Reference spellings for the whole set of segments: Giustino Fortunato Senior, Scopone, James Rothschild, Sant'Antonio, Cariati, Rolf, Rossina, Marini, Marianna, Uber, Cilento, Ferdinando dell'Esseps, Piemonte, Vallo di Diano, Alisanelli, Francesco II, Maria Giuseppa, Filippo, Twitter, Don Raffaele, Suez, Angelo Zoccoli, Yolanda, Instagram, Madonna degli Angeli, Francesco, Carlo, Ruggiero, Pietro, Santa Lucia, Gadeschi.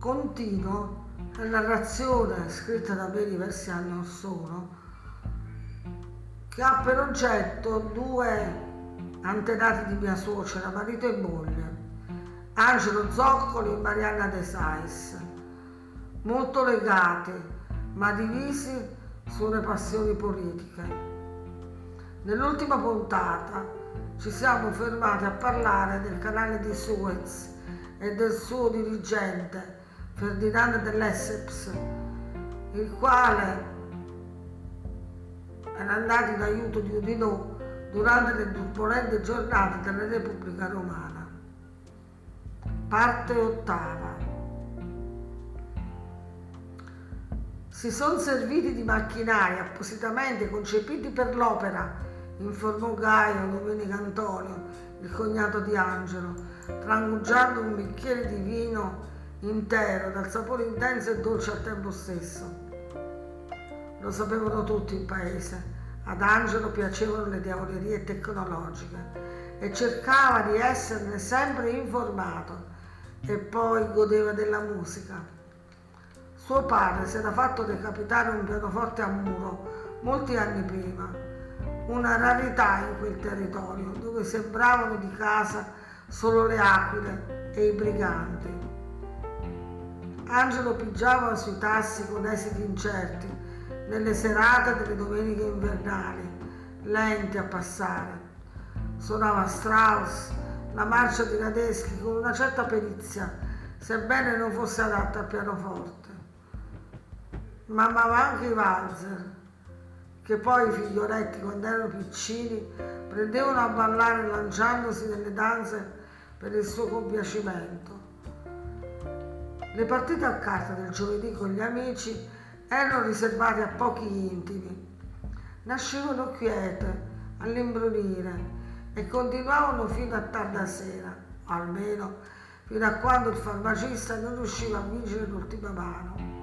continuo, la narrazione scritta da me diversi anni or sono, che ha per oggetto due antenati di mia suocera, marito e moglie, Angelo Zoccoli e Marianna De Sais, molto legati ma divisi sulle passioni politiche. Nell'ultima puntata ci siamo fermati a parlare del canale di Suez e del suo dirigente Ferdinando dell'Esseps, il quale era andato in aiuto di Udinò durante le turbolente giornate della Repubblica Romana. Parte ottava. Si sono serviti di macchinari appositamente concepiti per l'opera, informò Gaio Domenico Antonio, il cognato di Angelo, trangugiando un bicchiere di vino intero, dal sapore intenso e dolce al tempo stesso. Lo sapevano tutti in paese, ad Angelo piacevano le diavolerie tecnologiche e cercava di esserne sempre informato, e poi godeva della musica. Suo padre si era fatto decapitare un pianoforte a muro molti anni prima, una rarità in quel territorio dove sembravano di casa solo le aquile e i briganti. Angelo pigiava sui tassi con esiti incerti nelle serate delle domeniche invernali, lenti a passare. Suonava Strauss, la marcia di Gadeschi con una certa perizia, sebbene non fosse adatta al pianoforte. Ma amava anche i valzer, che poi i figlioletti, quando erano piccini, prendevano a ballare lanciandosi nelle danze per il suo compiacimento. Le partite a carta del giovedì con gli amici erano riservate a pochi intimi. Nascevano quiete, all'imbrunire, e continuavano fino a tarda sera, o almeno fino a quando il farmacista non riusciva a vincere l'ultima mano.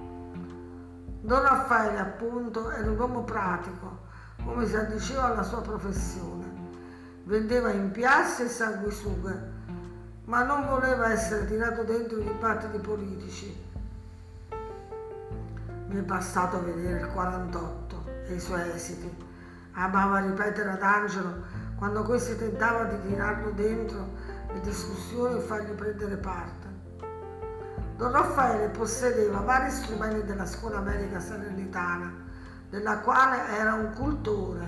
Don Raffaele, appunto, era un uomo pratico, come si addiceva alla sua professione. Vendeva impiasti e sanguisughe, ma non voleva essere tirato dentro i dibattiti politici. Mi è bastato vedere il 48 e i suoi esiti. Amava ripetere ad Angelo quando questi tentava di tirarlo dentro le discussioni e fargli prendere parte. Don Raffaele possedeva vari strumenti della scuola medica salernitana, della quale era un cultore.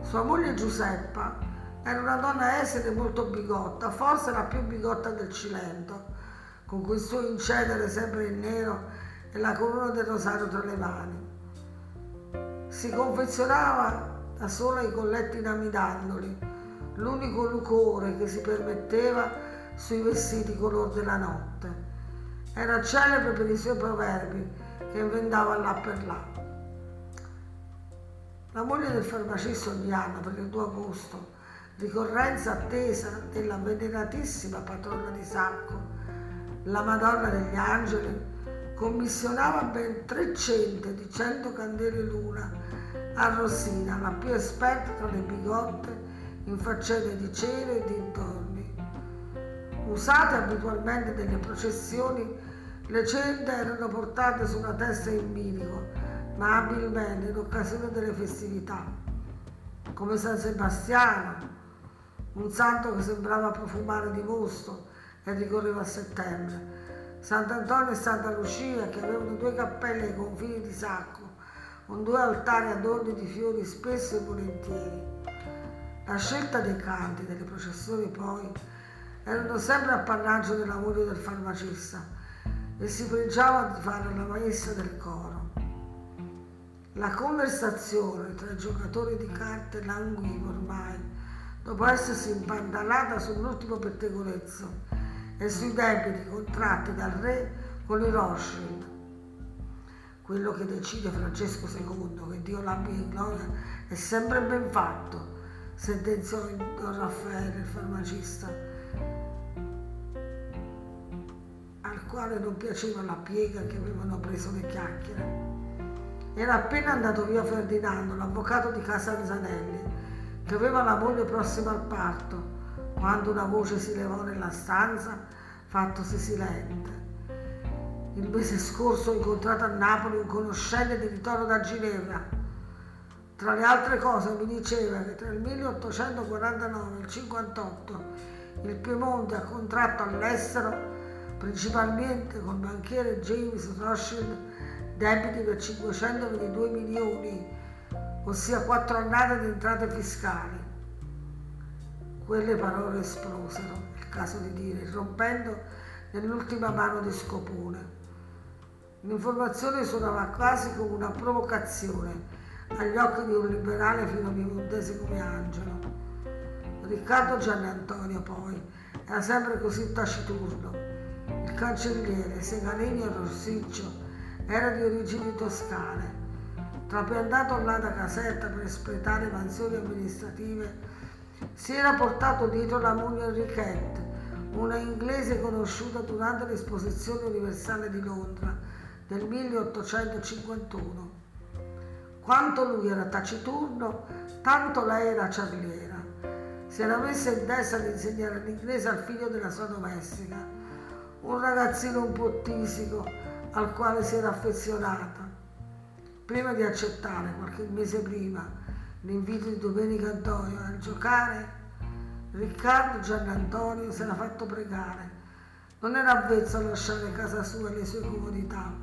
Sua moglie Giuseppa era una donna esile molto bigotta, forse la più bigotta del Cilento, con quel suo incedere sempre in nero e la corona del rosario tra le mani. Si confezionava da sola i colletti inamidandoli, l'unico lucore che si permetteva sui vestiti color della notte. Era celebre per i suoi proverbi che inventava là per là. La moglie del farmacista ogni anno, per il 2 agosto, ricorrenza attesa della veneratissima patrona di Sacco, la Madonna degli Angeli, commissionava ben 3 cente di 100 candele l'una a Rossina, la più esperta tra le bigotte in faccende di cera e dintorni. Usate abitualmente delle processioni, le cende erano portate sulla testa in bilico, ma abilmente in occasione delle festività, come San Sebastiano, un santo che sembrava profumare di mosto e ricorreva a settembre, Sant'Antonio e Santa Lucia, che avevano 2 cappelle ai confini di Sacco, con 2 altari adorni di fiori spesso e volentieri. La scelta dei canti delle processioni, poi, erano sempre appannaggio della moglie del farmacista, e si pregiava di fare la maestra del coro. La conversazione tra i giocatori di carte languiva ormai, dopo essersi impantanata sull'ultimo pettegolezzo e sui debiti contratti dal re con i Rothschild. Quello che decide Francesco II, che Dio l'abbia in gloria, è sempre ben fatto, sentenziò Don Raffaele, il farmacista, al quale non piaceva la piega che avevano preso le chiacchiere. Era appena andato via Ferdinando, l'avvocato di casa Alisanelli, che aveva la moglie prossima al parto, quando una voce si levò nella stanza, fattosi silente. Il mese scorso ho incontrato a Napoli un conoscente di ritorno da Ginevra. Tra le altre cose mi diceva che tra il 1849 e il 58 il Piemonte ha contratto all'estero, principalmente col banchiere James Rothschild, debiti per 522 milioni, ossia 4 annate di entrate fiscali. Quelle parole esplosero, il caso di dire, rompendo nell'ultima mano di Scopone. L'informazione suonava quasi come una provocazione agli occhi di un liberale filo piemontese come Angelo. Riccardo Giannantonio, poi, era sempre così taciturno. Il cancelliere, segalegno e rossiccio, era di origini toscane. Trapiantato là da casetta per espletare mansioni amministrative, si era portato dietro la moglie Enrichetta, una inglese conosciuta durante l'esposizione universale di Londra del 1851. Quanto lui era taciturno, tanto lei era ciarliera. Si era messa in testa di insegnare l'inglese al figlio della sua domestica, un ragazzino un po' tisico al quale si era affezionata. Prima di accettare, qualche mese prima, l'invito di Domenico Antonio a giocare, Riccardo Giannantonio si era fatto pregare. Non era avvezzo a lasciare casa sua e le sue comodità.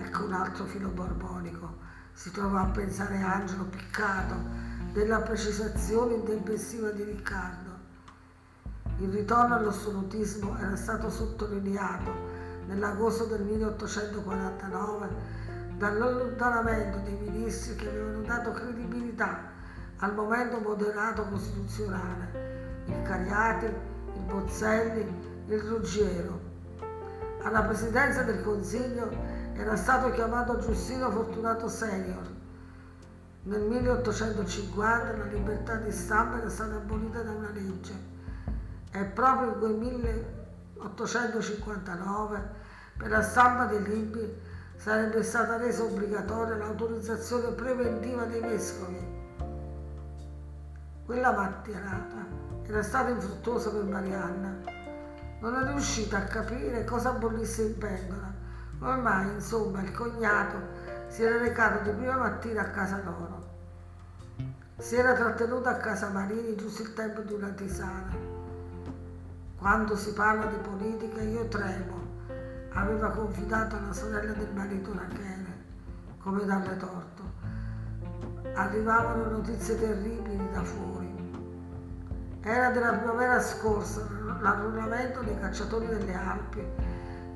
Ecco un altro filo borbonico, si trovò a pensare Angelo, piccato della precisazione intempestiva di Riccardo. Il ritorno all'assolutismo era stato sottolineato nell'agosto del 1849 dall'allontanamento dei ministri che avevano dato credibilità al momento moderato costituzionale, il Cariati, il Bozzelli, il Ruggiero. Alla presidenza del Consiglio era stato chiamato Giustino Fortunato Senior. Nel 1850 la libertà di stampa era stata abolita da una legge e proprio in quel 1859 per la stampa dei libri sarebbe stata resa obbligatoria l'autorizzazione preventiva dei vescovi. Quella mattinata era stata infruttuosa per Marianna. Non è riuscita a capire cosa bollisse in pentola. Ormai, insomma, il cognato si era recato di prima mattina a casa loro. Si era trattenuta a casa Marini giusto il tempo di una tisana. Quando si parla di politica io tremo, aveva confidato alla sorella del marito Rachele, come darle torto. Arrivavano notizie terribili da fuori. Era della primavera scorsa l'arruolamento dei cacciatori delle Alpi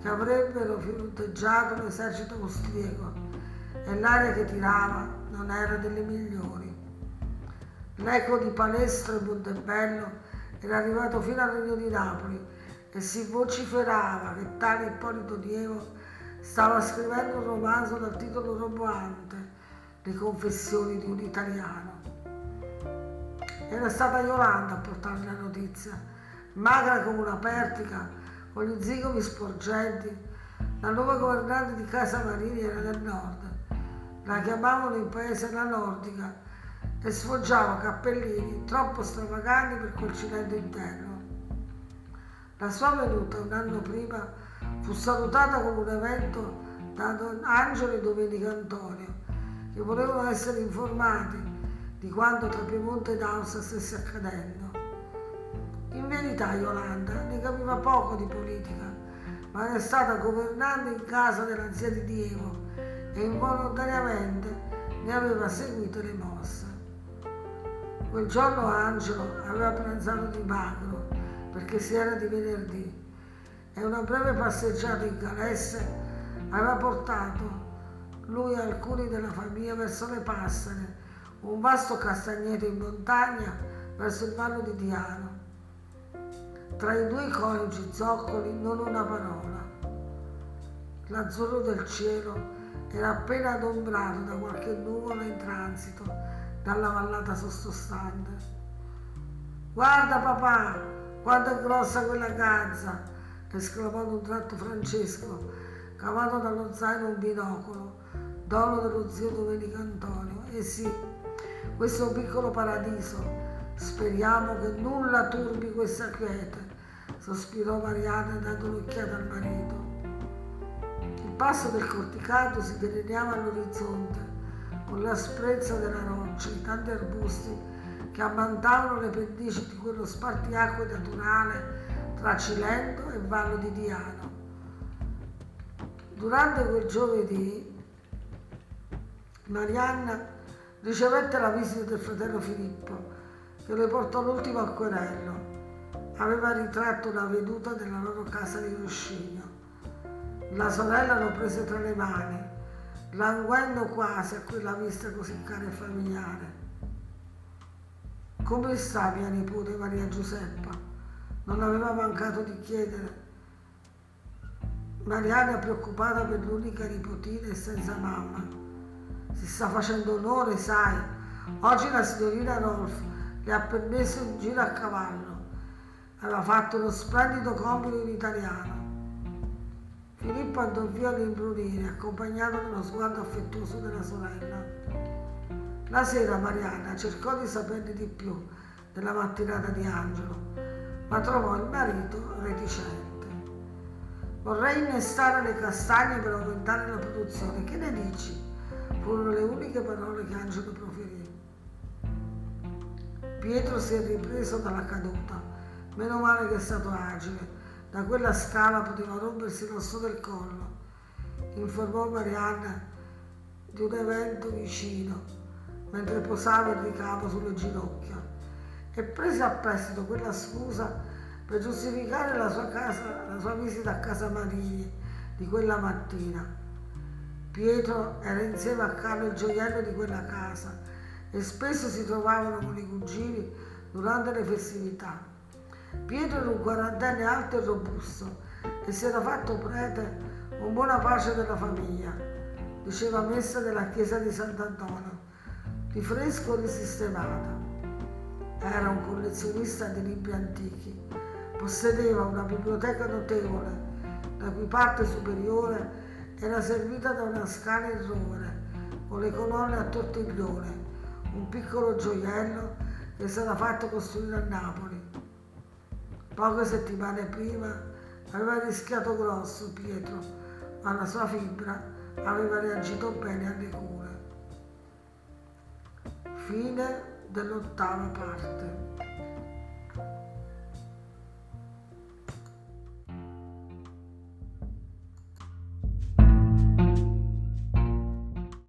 che avrebbero fronteggiato l'esercito austriaco e l'aria che tirava non era delle migliori. L'eco di Palestro e Montebello era arrivato fino al Regno di Napoli e si vociferava che tale Ippolito Dievo stava scrivendo un romanzo dal titolo roboante, Le confessioni di un italiano. Era stata Yolanda a portare la notizia, magra come una pertica, con gli zigomi sporgenti. La nuova governante di casa Marini era del nord, la chiamavano in paese la Nordica e sfoggiava cappellini troppo stravaganti per quel Cilento interno. La sua venuta un anno prima fu salutata come un evento da Don Angelo e Domenico Antonio, che volevano essere informati di quanto tra Piemonte ed Austria stesse accadendo. In verità Yolanda ne capiva poco di politica, ma era stata governante in casa della zia di Diego e involontariamente ne aveva seguito le mosse. Quel giorno Angelo aveva pranzato di magro, perché si era di venerdì, e una breve passeggiata in Galesse aveva portato lui e alcuni della famiglia verso le Passere, un vasto castagneto in montagna verso il Vallo di Diano. Tra i due coniugi Zoccoli non una parola. L'azzurro del cielo era appena adombrato da qualche nuvola in transito dalla vallata sottostante. «Guarda papà! Quanto è grossa quella gazza!» esclamò ad un tratto Francesco, cavato dallo zaino un binocolo, dono dello zio Domenico Antonio. «Eh sì, questo è un piccolo paradiso. Speriamo che nulla turbi questa quiete», sospirò Marianna dando un'occhiata al marito. basso del corticato si delineava all'orizzonte, con l'asprezza della roccia, i tanti arbusti che ammantavano le pendici di quello spartiacque naturale tra Cilento e Vallo di Diano. Durante quel giovedì Marianna ricevette la visita del fratello Filippo, che le portò l'ultimo acquerello. Aveva ritratto una veduta della loro casa di Rossina. La sorella lo prese tra le mani, languendo quasi a quella vista così cara e familiare. Come sta mia nipote Maria Giuseppa? Non aveva mancato di chiedere. Marianna è preoccupata per l'unica nipotina e senza mamma. Si sta facendo onore, sai. Oggi la signorina Rolf le ha permesso un giro a cavallo. Aveva fatto uno splendido compito in italiano. Filippo andò via all'imbrunire, accompagnato dallo sguardo affettuoso della sorella. La sera Marianna cercò di saperne di più della mattinata di Angelo, ma trovò il marito reticente. Vorrei innestare le castagne per aumentare la produzione, che ne dici? Furono le uniche parole che Angelo proferì. Pietro si è ripreso dalla caduta. Meno male che è stato agile, da quella scala poteva rompersi l'osso del collo. Informò Marianna di un evento vicino, mentre posava il ricapo sulle ginocchia, e prese a prestito quella scusa per giustificare la sua visita a casa Marini di quella mattina. Pietro era insieme a Carlo il gioiello di quella casa e spesso si trovavano con i cugini durante le festività. Pietro era un quarantenne alto e robusto e si era fatto prete con buona pace della famiglia. Diceva messa nella chiesa di Sant'Antonio, di fresco risistemata. Era un collezionista di libri antichi. Possedeva una biblioteca notevole, la cui parte superiore era servita da una scala in rovere con le colonne a tortiglione, un piccolo gioiello che si era fatto costruire a Napoli. Poche settimane prima aveva rischiato grosso Pietro, ma la sua fibra aveva reagito bene alle cure. Fine dell'ottava parte.